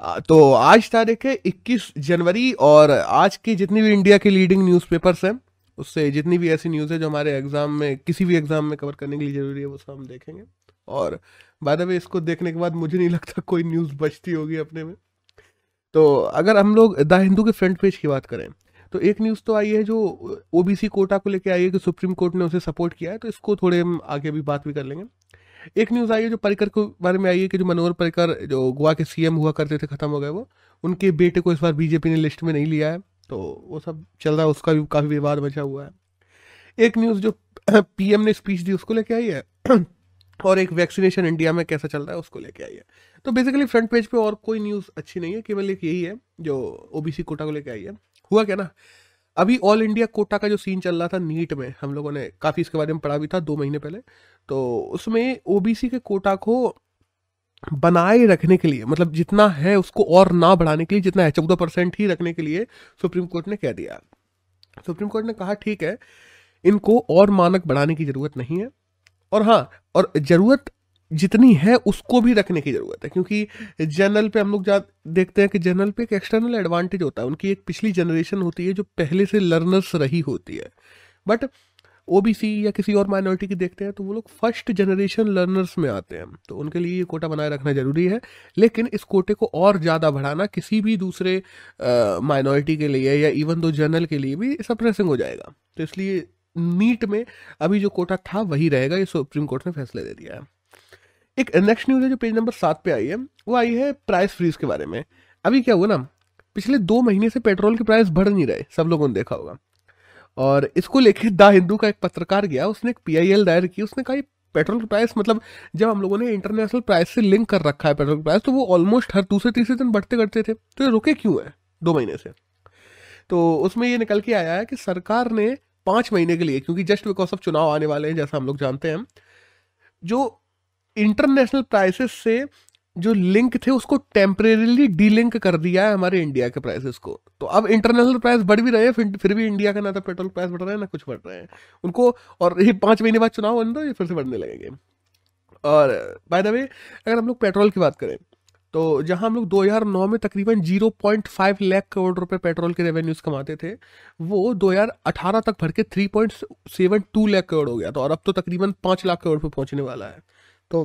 तो आज तारीख है 21 जनवरी और आज की जितनी भी इंडिया के लीडिंग न्यूज़पेपर्स हैं उससे जितनी भी ऐसी न्यूज़ है जो हमारे एग्जाम में किसी भी एग्जाम में कवर करने के लिए ज़रूरी है वो सब हम देखेंगे। और बाय द वे इसको देखने के बाद मुझे नहीं लगता कोई न्यूज़ बचती होगी अपने में। तो अगर हम लोग द हिंदू के फ्रंट पेज की बात करें तो एक न्यूज़ तो आई है जो ओबीसी कोटा को लेकर आई है कि सुप्रीम कोर्ट ने उसे सपोर्ट किया है, तो इसको थोड़े हम आगे भी बात भी कर लेंगे। एक न्यूज़ आई है जो पर्रिकर के बारे में आई है कि जो मनोहर पर्रिकर जो गोवा के सीएम हुआ करते थे खत्म हो गए, वो उनके बेटे को इस बार बीजेपी ने लिस्ट में नहीं लिया है, तो वो सब चल रहा है, उसका भी काफ़ी विवाद बचा हुआ है। एक न्यूज़ जो पीएम ने स्पीच दी उसको लेके आई है और एक वैक्सीनेशन इंडिया में कैसा चल रहा है उसको लेके आई है। तो बेसिकली फ्रंट पेज पे और कोई न्यूज़ अच्छी नहीं है, केवल एक यही है जो ओबीसी कोटा को लेके आई है। हुआ क्या ना, अभी ऑल इंडिया कोटा का जो सीन चल रहा था नीट में, हम लोगों ने काफ़ी इसके बारे में पढ़ा भी था 2 महीने पहले, तो उसमें ओबीसी के कोटा को बनाए रखने के लिए, मतलब जितना है उसको और ना बढ़ाने के लिए, जितना है 14% ही रखने के लिए सुप्रीम कोर्ट ने कह दिया। सुप्रीम कोर्ट ने कहा ठीक है, इनको और मानक बढ़ाने की ज़रूरत नहीं है, और हाँ, और ज़रूरत जितनी है उसको भी रखने की ज़रूरत है, क्योंकि जनरल पे हम लोग देखते हैं कि जनरल पे एक एक्सटर्नल एडवांटेज होता है, उनकी एक पिछली जनरेशन होती है जो पहले से लर्नर्स रही होती है, बट ओबीसी या किसी और माइनॉरिटी की देखते हैं तो वो लोग फर्स्ट जनरेशन लर्नर्स में आते हैं, तो उनके लिए ये कोटा बनाए रखना ज़रूरी है। लेकिन इस कोटे को और ज़्यादा बढ़ाना किसी भी दूसरे माइनॉरिटी के लिए या इवन दो जनरल के लिए भी सप्रेसिंग हो जाएगा, तो इसलिए नीट में अभी जो कोटा था वही रहेगा, ये सुप्रीम कोर्ट ने फैसला दे दिया है। एक नेक्स्ट न्यूज़ है जो पेज नंबर 7 पे आई है, वो आई है प्राइस फ्रीज के बारे में। अभी क्या हुआ ना, पिछले 2 महीने से पेट्रोल के प्राइस बढ़ नहीं रहे, सब लोगों ने देखा होगा, और इसको लेके द हिंदू का एक पत्रकार गया, उसने एक PIL दायर की, उसने कहा पेट्रोल के प्राइस, मतलब जब हम लोगों ने इंटरनेशनल प्राइस से लिंक कर रखा है पेट्रोल प्राइस, तो वो ऑलमोस्ट हर दूसरे तीसरे दिन बढ़ते करते थे, तो ये रुके क्यों है 2 महीने से। तो उसमें ये निकल के आया है कि सरकार ने 5 महीने के लिए, क्योंकि जस्ट बिकॉज ऑफ चुनाव आने वाले हैं जैसा हम लोग जानते हैं, जो इंटरनेशनल प्राइसेस से जो लिंक थे उसको टेम्परेरीली डीलिंक कर दिया है हमारे इंडिया के प्राइसेस को। तो अब इंटरनेशनल प्राइस बढ़ भी रहे हैं, फिर भी इंडिया का ना तो पेट्रोल प्राइस बढ़ रहा है ना कुछ बढ़ रहे हैं उनको, और ये 5 महीने बाद चुनाव होने दो, ये फिर से बढ़ने लगेंगे। और बाय द वे अगर हम लोग पेट्रोल की बात करें तो जहां हम लोग 2009 में तकरीबन 0.5 लाख करोड़ रुपए पेट्रोल के रेवेन्यूज कमाते थे, वो 2018 तक भर के 3.72 लाख करोड़ हो गया था, और अब तो तकरीबन 5 लाख करोड़ पे पहुंचने वाला है। तो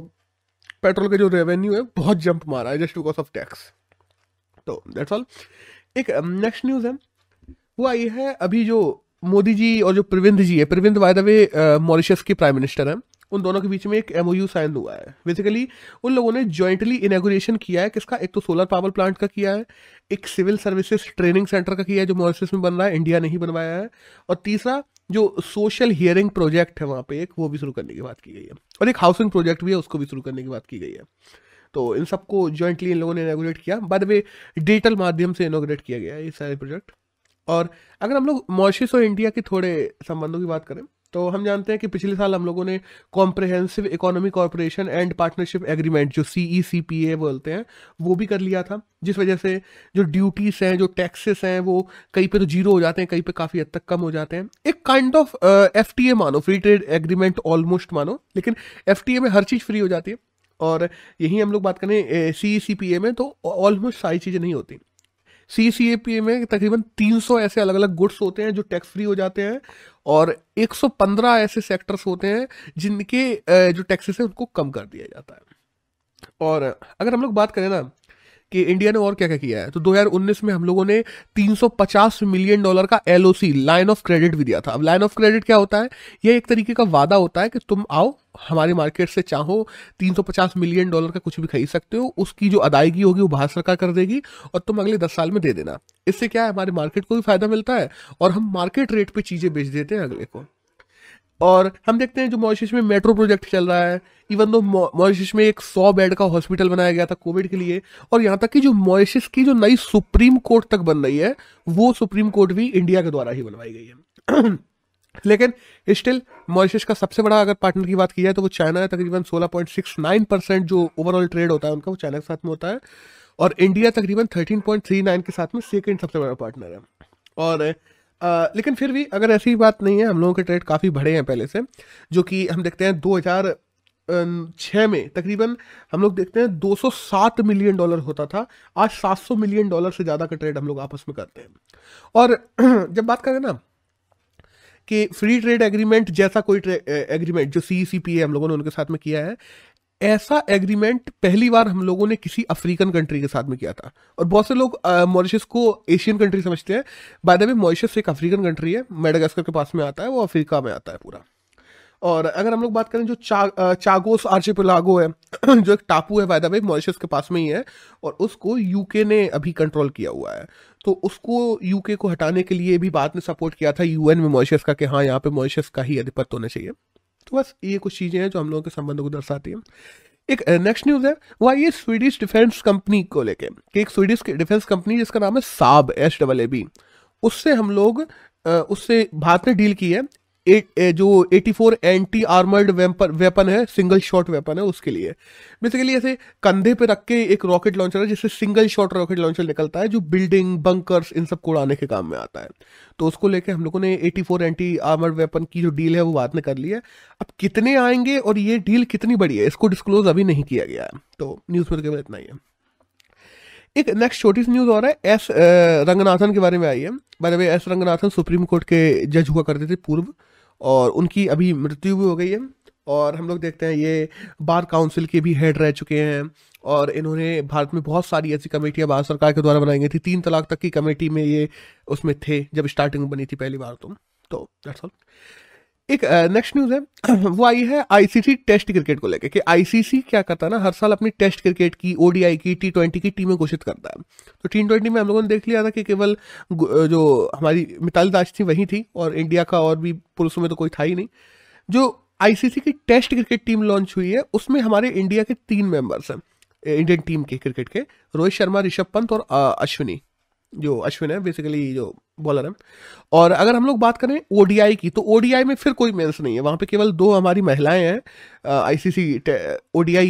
पेट्रोल का जो रेवेन्यू है बहुत जंप मारा है जस्ट बिकॉज ऑफ टैक्स। तो दैट्स ऑल। एक नेक्स्ट न्यूज है वो आई है अभी जो मोदी जी और जो प्रविंद जी है, Pravind by the way Mauritius के प्राइम मिनिस्टर हैं, उन दोनों के बीच में एक MOU साइन हुआ है। बेसिकली उन लोगों ने जॉइंटली इनॉग्रेशन किया है, किसका, एक तो सोलर पावर प्लांट का किया है, एक सिविल सर्विसेज ट्रेनिंग सेंटर का किया है जो मॉरिशस में बन रहा है, इंडिया नहीं बनवाया है, और तीसरा जो सोशल हियरिंग प्रोजेक्ट है वहाँ पे एक, वो भी शुरू करने की बात की गई है, और एक हाउसिंग प्रोजेक्ट भी है उसको भी शुरू करने की बात की गई है। तो इन सबको जॉइंटली इन लोगों ने इनॉग्रेट किया, बाद में डिजिटल माध्यम से इनॉग्रेट किया गया है ये सारे प्रोजेक्ट। और अगर हम लोग मॉरिशस और इंडिया के थोड़े संबंधों की बात करें तो हम जानते हैं कि पिछले साल हम लोगों ने comprehensive economic corporation and partnership agreement जो CECPA बोलते हैं वो भी कर लिया था, जिस वजह से जो ड्यूटीज़ हैं, जो टैक्सेस हैं, वो कहीं पे तो जीरो हो जाते हैं, कहीं पे काफ़ी हद तक कम हो जाते हैं। एक काइंड ऑफ FTA मानो, फ्री ट्रेड एग्रीमेंट ऑलमोस्ट मानो, लेकिन FTA में हर चीज़ फ्री हो जाती है, और यही हम लोग बात करें CECPA में तो ऑलमोस्ट सारी चीज़ें नहीं होती। CECPA में तकरीबन 300 ऐसे अलग अलग गुड्स होते हैं जो टैक्स फ्री हो जाते हैं, और 115 ऐसे सेक्टर्स होते हैं जिनके जो टैक्सेस हैं उनको कम कर दिया जाता है। और अगर हम लोग बात करें ना कि इंडिया ने और क्या क्या किया है, तो 2019 में हम लोगों ने $350 मिलियन का LOC लाइन ऑफ क्रेडिट भी दिया था। अब लाइन ऑफ क्रेडिट क्या होता है, यह एक तरीके का वादा होता है कि तुम आओ हमारे मार्केट से, चाहो $350 मिलियन का कुछ भी खरीद सकते हो, उसकी जो अदायगी होगी वो भारत सरकार कर देगी और तुम अगले 10 साल में दे देना। इससे क्या है, हमारे मार्केट को भी फायदा मिलता है और हम मार्केट रेट पर चीज़ें बेच देते हैं अगले को। और हम देखते हैं जो मॉरिशस में मेट्रो प्रोजेक्ट चल रहा है, इवन दो मॉरिशस में एक 100 बेड का हॉस्पिटल बनाया गया था कोविड के लिए, और यहाँ तक कि जो मॉरिशस की जो नई सुप्रीम कोर्ट तक बन रही है वो सुप्रीम कोर्ट भी इंडिया के द्वारा ही बनवाई गई है। लेकिन स्टिल मॉरिशस का सबसे बड़ा अगर पार्टनर की बात की जाए तो वो चाइना है, तकरीबन 16.69% जो ओवरऑल ट्रेड होता है उनका वो चाइना के साथ में होता है, और इंडिया तकरीबन 13.39 के साथ में सेकेंड सबसे बड़ा पार्टनर है। और लेकिन फिर भी अगर ऐसी बात नहीं है, हम लोगों के ट्रेड काफ़ी बढ़े हैं पहले से, जो कि हम देखते हैं 2000 2006 में तकरीबन हम लोग देखते हैं $207 मिलियन होता था, आज $700 मिलियन से ज़्यादा का ट्रेड हम लोग आपस में करते हैं। और जब बात करें ना कि फ्री ट्रेड एग्रीमेंट जैसा कोई एग्रीमेंट जो CECPA हम लोगों ने उनके साथ में किया है, ऐसा एग्रीमेंट पहली बार हम लोगों ने किसी अफ्रीकन कंट्री के साथ में किया था। और बहुत से लोग मॉरिशस को एशियन कंट्री समझते हैं, बाय द वे मॉरिशस एक अफ्रीकन कंट्री है, मैडागास्कर के पास में आता है, वो अफ्रीका में आता है पूरा। और अगर हम लोग बात करें जो चागोस आर्चिपेलागो है जो एक टापू है बाय द वे मॉरिशस के पास में ही है, और उसको यूके ने अभी कंट्रोल किया हुआ है, तो उसको यूके को हटाने के लिए भी भारत ने सपोर्ट किया था UN में मॉरिशस का कि हाँ यहाँ पे मॉरिशस का ही अधिपत्य होना चाहिए। तो बस ये कुछ चीज़ें हैं जो हम लोगों के संबंधों को दर्शाती हैं। एक नेक्स्ट न्यूज़ है वह ये स्वीडिश डिफेंस कंपनी को लेके कि एक स्वीडिश डिफेंस कंपनी जिसका नाम है साब SAAB, उससे हम लोग उससे भारत ने डील की है जो 84 एंटी आर्मर्ड वेपन है, सिंगल शॉट वेपन है उसके लिए। बेसिकली ऐसे कंधे पे रख के एक रॉकेट लॉन्चर है जिससे सिंगल शॉट रॉकेट लॉन्चर निकलता है जो बिल्डिंग, बंकर्स इन सब को उड़ाने के काम में आता है। तो उसको लेके हम लोगों ने 84 एंटी आर्मर्ड वेपन की जो डील है वो बात ने कर ली है। अब कितने आएंगे और ये डील कितनी बड़ी है इसको डिस्क्लोज अभी नहीं किया गया है। तो न्यूज़ में केवल इतना ही है। एक नेक्स्ट छोटी सी न्यूज़ और है S. रंगनाथन के बारे में आई है। By the way S. Ranganathan supreme court के जज हुआ करते थे पूर्व, और उनकी अभी मृत्यु भी हो गई है। और हम लोग देखते हैं ये बार काउंसिल के भी हेड रह चुके हैं, और इन्होंने भारत में बहुत सारी ऐसी कमेटियां भारत सरकार के द्वारा बनाई गई थी। 3 तलाक तक की कमेटी में ये उसमें थे जब स्टार्टिंग बनी थी पहली बार। तो दैट्स ऑल। एक नेक्स्ट न्यूज़ है वो आई है ICC टेस्ट क्रिकेट को लेकर कि ICC क्या करता है ना, हर साल अपनी टेस्ट क्रिकेट की, ODI की, T20 की टीमें घोषित करता है। तो T20 में हम लोगों ने देख लिया था कि केवल जो हमारी मिताली राज थी वही थी, और इंडिया का और भी पुरुषों में तो कोई था ही नहीं। जो ICC की टेस्ट क्रिकेट टीम लॉन्च हुई है उसमें हमारे इंडिया के 3 मेंबर्स हैं, इंडियन टीम के क्रिकेट के, रोहित शर्मा, ऋषभ पंत और अश्विनी, जो अश्विन है बेसिकली जो बॉलर है। और अगर हम लोग बात करें ODI की, तो ODI में फिर कोई मेंस नहीं है, वहाँ पे केवल 2 हमारी महिलाएं हैं ICC ODI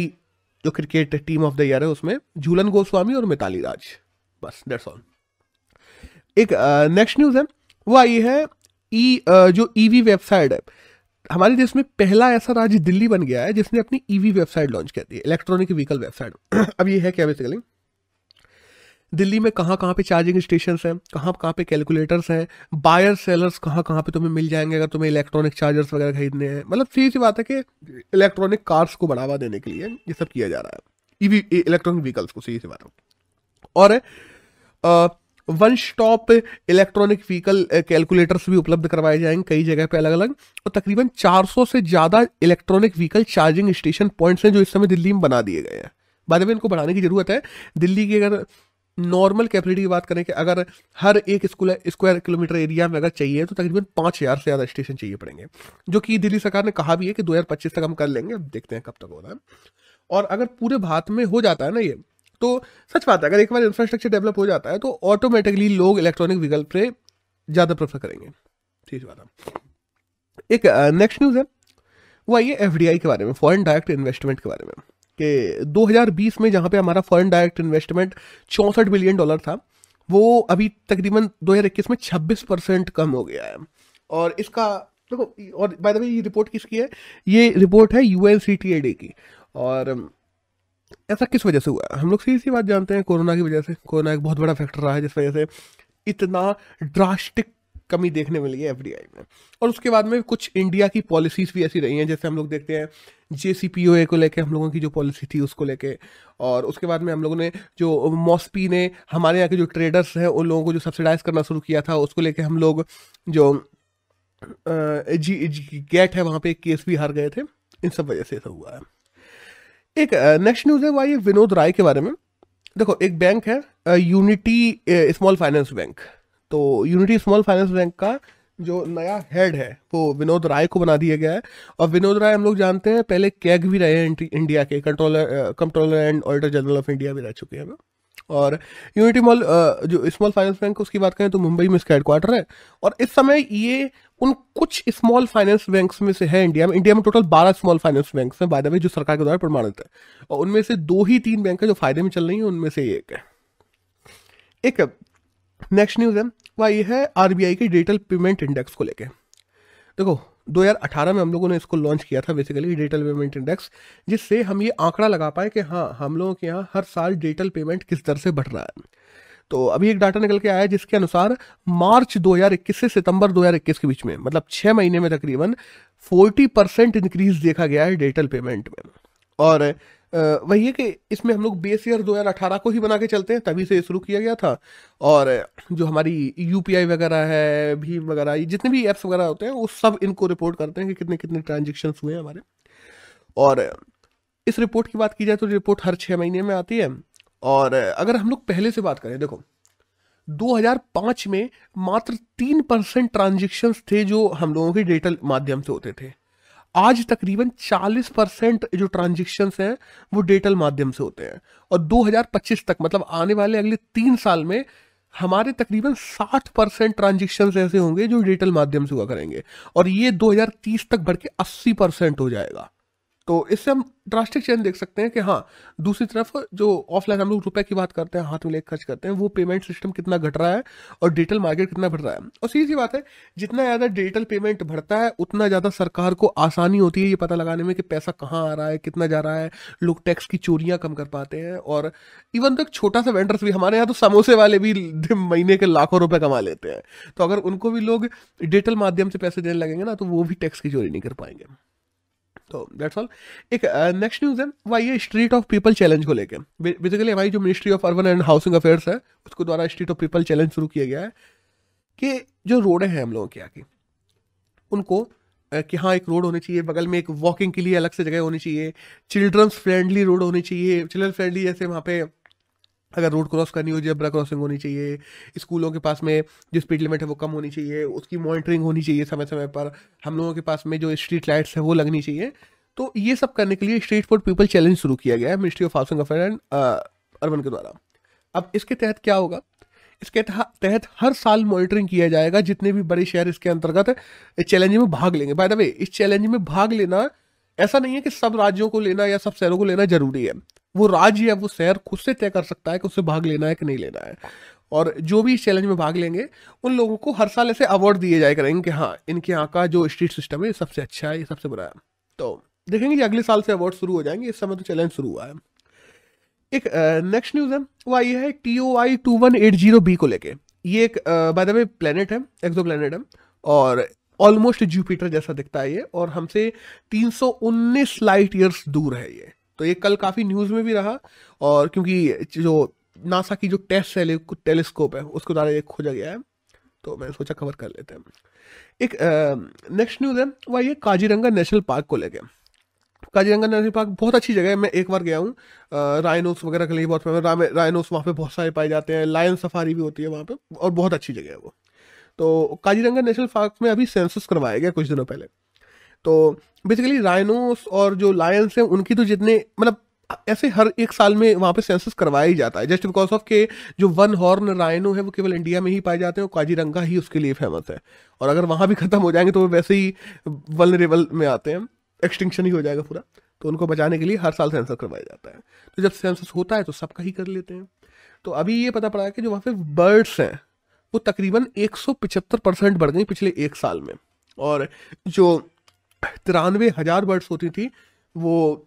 जो cricket team of the year है उसमें, झूलन गोस्वामी और मिताली राज। बस दैट्स ऑल। एक नेक्स्ट न्यूज़ है वो आई है जो EV वेबसाइट है, हमारे देश में पहला ऐसा राज्य दिल्ली बन गया है जिसने अपनी EV वेबसाइट लॉन्च कर दी है, इलेक्ट्रॉनिक व्हीकल वेबसाइट। अब ये है क्या, बेसिकली दिल्ली में कहाँ कहाँ पे चार्जिंग स्टेशंस हैं, कहाँ कहाँ पे कैलकुलेटर्स हैं, बायर सेलर्स कहाँ कहाँ पे तुम्हें मिल जाएंगे अगर तुम्हें इलेक्ट्रॉनिक चार्जर्स वगैरह खरीदने हैं। मतलब सीधी सी बात है कि इलेक्ट्रॉनिक कार्स को बढ़ावा देने के लिए ये सब किया जा रहा है, ईवी इलेक्ट्रॉनिक व्हीकल्स को, सीधी सी बात है। और 1 स्टॉप इलेक्ट्रॉनिक व्हीकल कैलकुलेटर्स भी उपलब्ध करवाए जाएंगे कई जगह पे अलग अलग, और तकरीबन 400 से ज़्यादा electronic vehicle charging station points हैं जो इस समय दिल्ली में बना दिए गए हैं। बाद में इनको बढ़ाने की ज़रूरत है। दिल्ली की अगर नॉर्मल कैपेसिटी की बात करें कि अगर हर एक स्क्वायर किलोमीटर एरिया में अगर चाहिए तो तकरीबन 5000 से ज़्यादा स्टेशन चाहिए पड़ेंगे, जो कि दिल्ली सरकार ने कहा भी है कि 2025 तक हम कर लेंगे। अब देखते हैं कब तक हो रहा है। और अगर पूरे भारत में हो जाता है ना ये, तो सच बात है, अगर एक बार इंफ्रास्ट्रक्चर डेवलप हो जाता है तो ऑटोमेटिकली लोग इलेक्ट्रॉनिक व्हीकल पे ज़्यादा प्रेफर करेंगे, ठीक बात है। एक नेक्स्ट न्यूज़ है वो आई है FDI के बारे में, फॉरेन डायरेक्ट इन्वेस्टमेंट के बारे में कि 2020 में जहाँ पे हमारा फॉरेन डायरेक्ट इन्वेस्टमेंट $64 बिलियन था, वो अभी तकरीबन 2021 में 26% कम हो गया है। और इसका देखो, और बाय द वे ये रिपोर्ट किसकी है, ये रिपोर्ट है UNCTAD की। और ऐसा किस वजह से हुआ, हम लोग सीधी सी बात जानते हैं, कोरोना की वजह से। कोरोना एक बहुत बड़ा फैक्टर रहा है जिस वजह से इतना ड्रास्टिक कमी देखने मिली है FDI में। और उसके बाद में कुछ इंडिया की पॉलिसीज़ भी ऐसी रही हैं, जैसे हम लोग देखते हैं JCPOA को लेके हम लोगों की जो पॉलिसी थी उसको लेके, और उसके बाद में हम लोगों ने जो मॉस्पी ने हमारे यहाँ के जो ट्रेडर्स हैं उन लोगों को जो सब्सिडाइज़ करना शुरू किया था उसको लेके हम लोग जो GATT है वहाँ पर एक केस भी हार गए थे। इन सब वजह से ऐसा हुआ है। एक नेक्स्ट न्यूज़ है वह विनोद राय के बारे में। देखो, एक बैंक है यूनिटी स्मॉल फाइनेंस बैंक, तो यूनिटी स्मॉल फाइनेंस बैंक का जो नया हेड है वो विनोद राय को बना दिया गया है। और विनोद राय हम लोग जानते हैं पहले कैग भी रहे हैं इंडिया के, controller and auditor general of India भी रह चुके हैं। और यूनिटी जो स्मॉल फाइनेंस बैंक उसकी बात करें तो मुंबई में इसका हेडक्वार्टर है, और इस समय ये उन कुछ स्मॉल फाइनेंस बैंक्स में से है इंडिया में। इंडिया में टोटल 12 स्मॉल फाइनेंस बैंक्स हैं बाय द वे जो सरकार के द्वारा प्रमाणित है, और उनमें से 2 ही 3 बैंक है जो फायदे में चल रही हैं, उनमें से एक है। एक नेक्स्ट न्यूज़ है वह ये है RBI के डिजिटल पेमेंट इंडेक्स को लेके। देखो, 2018 में हम लोगों ने इसको लॉन्च किया था, बेसिकली डिजिटल पेमेंट इंडेक्स, जिससे हम ये आंकड़ा लगा पाए कि हाँ हम लोगों के यहाँ हर साल डिजिटल पेमेंट किस दर से बढ़ रहा है। तो अभी एक डाटा निकल के आया है जिसके अनुसार मार्च 2021 से सितंबर 2021 के बीच में, मतलब 6 महीने में तकरीबन 40% इंक्रीज देखा गया है डिजिटल पेमेंट में। और वही है कि इसमें हम लोग बेस ईयर 2018 को ही बना के चलते हैं, तभी से शुरू किया गया था। और जो हमारी यूपीआई वगैरह है, भीम वगैरह, ये जितने भी ऐप्स वगैरह होते हैं वो सब इनको रिपोर्ट करते हैं कि कितने कितने ट्रांजेक्शन्स हुए हैं हमारे। और इस रिपोर्ट की बात की जाए तो रिपोर्ट हर 6 महीने में आती है। और अगर हम लोग पहले से बात करें, देखो 2005 में मात्र 3% ट्रांजेक्शन्स थे जो हम लोगों के डिजिटल माध्यम से होते थे। आज तकरीबन 40% जो ट्रांजेक्शन्स हैं वो डिजिटल माध्यम से होते हैं। और 2025 तक, मतलब आने वाले अगले 3 साल में हमारे तकरीबन 60% ट्रांजेक्शन्स ऐसे होंगे जो डिजिटल माध्यम से हुआ करेंगे। और ये 2030 तक बढ़ के 80% हो जाएगा। तो इससे हम ड्रास्टिक चेंज देख सकते हैं कि हाँ, दूसरी तरफ जो ऑफलाइन हम लोग रुपए की बात करते हैं, हाथ में लेकर खर्च करते हैं, वो पेमेंट सिस्टम कितना घट रहा है और डिजिटल मार्केट कितना बढ़ रहा है। और सीधी सी बात है, जितना ज़्यादा डिजिटल पेमेंट बढ़ता है उतना ज़्यादा सरकार को आसानी होती है ये पता लगाने में कि पैसा कहाँ आ रहा है, कितना जा रहा है। लोग टैक्स की चोरियाँ कम कर पाते हैं। और इवन तो एक छोटा सा वेंडर्स भी, हमारे यहाँ तो समोसे वाले भी महीने के लाखों रुपये कमा लेते हैं, तो अगर उनको भी लोग डिजिटल माध्यम से पैसे देने लगेंगे ना तो वो भी टैक्स की चोरी नहीं कर पाएंगे। तो दैट्स ऑल। एक नेक्स्ट न्यूज़ है वह ये स्ट्रीट ऑफ पीपल चैलेंज को लेकर। बेसिकली हमारी जो ministry of urban and housing affairs है उसको द्वारा स्ट्रीट ऑफ पीपल चैलेंज शुरू किया गया है कि जो रोडें हैं हम लोगों के यहाँ की, उनको कि हाँ एक रोड होनी चाहिए, बगल में एक वॉकिंग के लिए अलग से जगह होनी चाहिए, चिल्ड्रंस फ्रेंडली रोड होनी चाहिए, चिल्ड्रन फ्रेंडली जैसे वहाँ पे अगर रोड क्रॉस करनी हो जेब्रा क्रॉसिंग होनी चाहिए, स्कूलों के पास में जो स्पीड लिमिट है वो कम होनी चाहिए, उसकी मॉनिटरिंग होनी चाहिए समय समय पर, हम लोगों के पास में जो स्ट्रीट लाइट्स है वो लगनी चाहिए। तो ये सब करने के लिए स्ट्रीट फॉर पीपल चैलेंज शुरू किया गया है ministry of housing affair and urban के द्वारा। अब इसके तहत क्या होगा, इसके तहत हर साल मॉनिटरिंग किया जाएगा, जितने भी बड़े शहर इसके अंतर्गत चैलेंज में भाग लेंगे। बाय द वे, इस चैलेंज में भाग लेना ऐसा नहीं है कि सब राज्यों को लेना या सब शहरों को लेना जरूरी है, वो राज्य या वो शहर खुद से तय कर सकता है कि उससे भाग लेना है कि नहीं लेना है। और जो भी इस चैलेंज में भाग लेंगे उन लोगों को हर साल ऐसे अवार्ड दिए जाए करेंगे कि हाँ इनके यहाँ का जो स्ट्रीट सिस्टम है ये सबसे अच्छा है, ये सबसे बुरा है। तो देखेंगे कि अगले साल से अवार्ड शुरू हो जाएंगे, इस समय तो चैलेंज शुरू हुआ है। एक नेक्स्ट न्यूज़ है वह ये है TOI 2180b को लेके। ये एक बाय द वे प्लेनेट है, एक्सो प्लेनेट है, और ऑलमोस्ट जुपिटर जैसा दिखता है ये, और हमसे 319 लाइट ईयर्स दूर है ये। तो ये कल काफ़ी न्यूज़ में भी रहा, और क्योंकि जो नासा की जो टेस्ट टेलीस्कोप है उसको द्वारा ये खोजा गया है, तो मैंने सोचा कवर कर लेते हैं। एक नेक्स्ट न्यूज़ है वह ये काजीरंगा नेशनल पार्क को लेके। काजीरंगा नेशनल पार्क बहुत अच्छी जगह है, मैं एक बार गया हूँ। राइनोस वगैरह के लिए बहुत फेमस, राइनोस वहाँ पर बहुत सारे पाए जाते हैं, लायन सफारी भी होती है वहाँ पर, और बहुत अच्छी जगह है वो। तो काजीरंगा नेशनल पार्क में अभी सेंसस करवाया गया कुछ दिनों पहले। तो बेसिकली राइनोस और जो लायंस हैं उनकी तो जितने, मतलब ऐसे हर एक साल में वहाँ पे सेंसस करवाया ही जाता है, जस्ट बिकॉज ऑफ के जो वन हॉर्न राइनो है वो केवल इंडिया में ही पाए जाते हैं और काजीरंगा ही उसके लिए फेमस है। और अगर वहाँ भी ख़त्म हो जाएंगे तो वो वैसे ही वल्नरेबल में आते हैं, एक्सटिंक्शन ही हो जाएगा पूरा। तो उनको बचाने के लिए हर साल सेंसस करवाया जाता है। तो जब सेंसस होता है तो सबका ही कर लेते हैं। तो अभी ये पता पड़ा कि जो वहाँ पे बर्ड्स हैं वो तकरीबन 175% बढ़ गई पिछले एक साल में, और जो 93,000 बर्ड्स होती थी वो,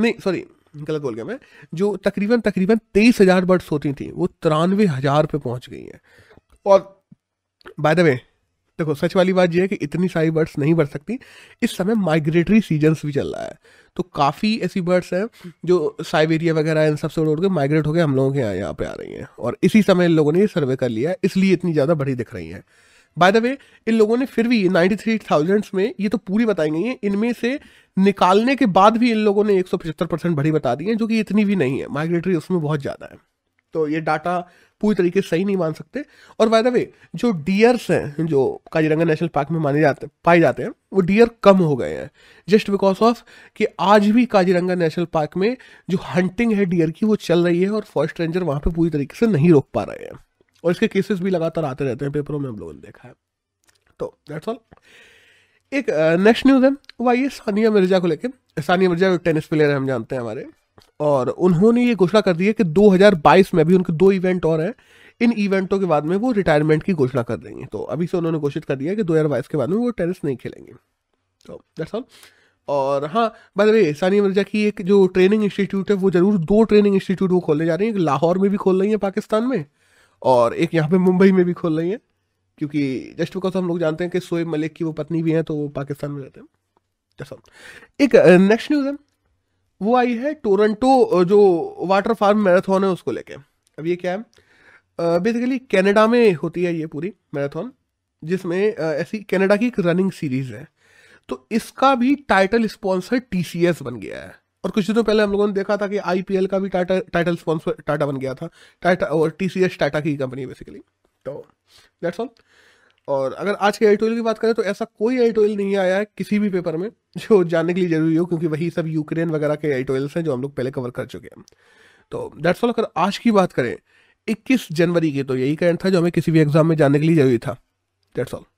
नहीं सॉरी गलत बोल गया मैं, जो तकरीबन 23,000 बर्ड्स होती थी वो 93,000 पे पहुंच गई हैं। और बाय द वे देखो, सच वाली बात यह है कि इतनी सारी बर्ड्स नहीं बढ़ सकती, इस समय माइग्रेटरी सीजन्स भी चल रहा है। तो काफ़ी ऐसी बर्ड्स हैं जो साइबेरिया वगैरह इन सबसे उड़ के माइग्रेट होकर हम लोगों के यहाँ पे आ रही हैं, और इसी समय इन लोगों ने ये सर्वे कर लिया है, इसलिए इतनी ज़्यादा बढ़ी दिख रही हैं। बाय द वे, इन लोगों ने फिर भी 93,000 में ये तो पूरी बताई गई हैं, इनमें से निकालने के बाद भी इन लोगों ने 175% बढ़ी बता दी है, जो कि इतनी भी नहीं है, माइग्रेटरी उसमें बहुत ज़्यादा है। तो ये डाटा पूरी तरीके से सही नहीं मान सकते। और बाय द वे, जो डियर्स हैं जो काजीरंगा नेशनल पार्क में पाए जाते हैं वो डियर कम हो गए हैं, जस्ट बिकॉज ऑफ कि आज भी काजीरंगा नेशनल पार्क में जो हंटिंग है डियर की वो चल रही है, और फॉरेस्ट रेंजर वहाँ पे पूरी तरीके से नहीं रोक पा रहे हैं, और इसके केसेस भी लगातार आते रहते हैं, पेपरों में हम लोगों ने देखा है। तो दैट्स ऑल। एक नेक्स्ट न्यूज़ है वह ये सानिया मिर्जा को लेकर। सानिया मिर्जा एक टेनिस प्लेयर है, हम जानते हैं हमारे, और उन्होंने ये घोषणा कर दी है कि 2022 में भी उनके 2 इवेंट और हैं, इन इवेंटों के बाद में वो रिटायरमेंट की घोषणा कर देंगे। तो अभी से उन्होंने घोषित कर दिया है कि 2022 के बाद में वो टेनिस नहीं खेलेंगे। तो दैट्स ऑल। और हाँ by the way, Sania Mirza की एक जो ट्रेनिंग इंस्टीट्यूट है वो जरूर दो ट्रेनिंग इंस्टीट्यूट वो खोलने जा रही है, एक लाहौर में भी खोल रही है पाकिस्तान में और एक यहाँ पे मुंबई में भी खोल रही है, क्योंकि जस्ट बिकॉज हम लोग जानते हैं कि शोएब मलिक की वो पत्नी भी हैं तो वो पाकिस्तान में रहते हैं। That's all. एक नेक्स्ट न्यूज़ है वो आई है टोरंटो जो वाटर फार्म मैराथन है उसको लेके। अब ये क्या है, बेसिकली कनाडा में होती है ये पूरी मैराथन, जिसमें ऐसी कनाडा की एक रनिंग सीरीज़ है, तो इसका भी टाइटल स्पॉन्सर टीसीएस बन गया है। और कुछ दिनों पहले हम लोगों ने देखा था कि आईपीएल का भी टाइटल स्पॉन्सर टाटा बन गया था, टाटा और टीसीएस टाटा की कंपनी बेसिकली। तो दैट्स ऑल। और अगर आज के एडिटोरियल की बात करें तो ऐसा कोई एडिटोरियल नहीं आया है किसी भी पेपर में जो जानने के लिए जरूरी हो, क्योंकि वही सब यूक्रेन वगैरह के एडिटोरियल्स हैं जो हम लोग पहले कवर कर चुके हैं। तो दैट्स ऑल। अगर आज की बात करें 21 जनवरी की, तो यही करंट था जो हमें किसी भी एग्जाम में जानने के लिए जरूरी था। That's all.